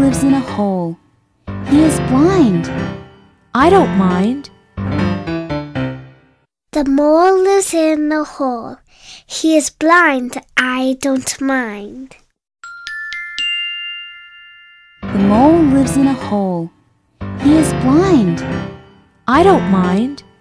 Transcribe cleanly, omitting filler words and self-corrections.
lives in a hole. He is blind. I don't mind. The mole lives in a hole. He is blind. I don't mind. The mole lives in a hole. He is blind. I don't mind.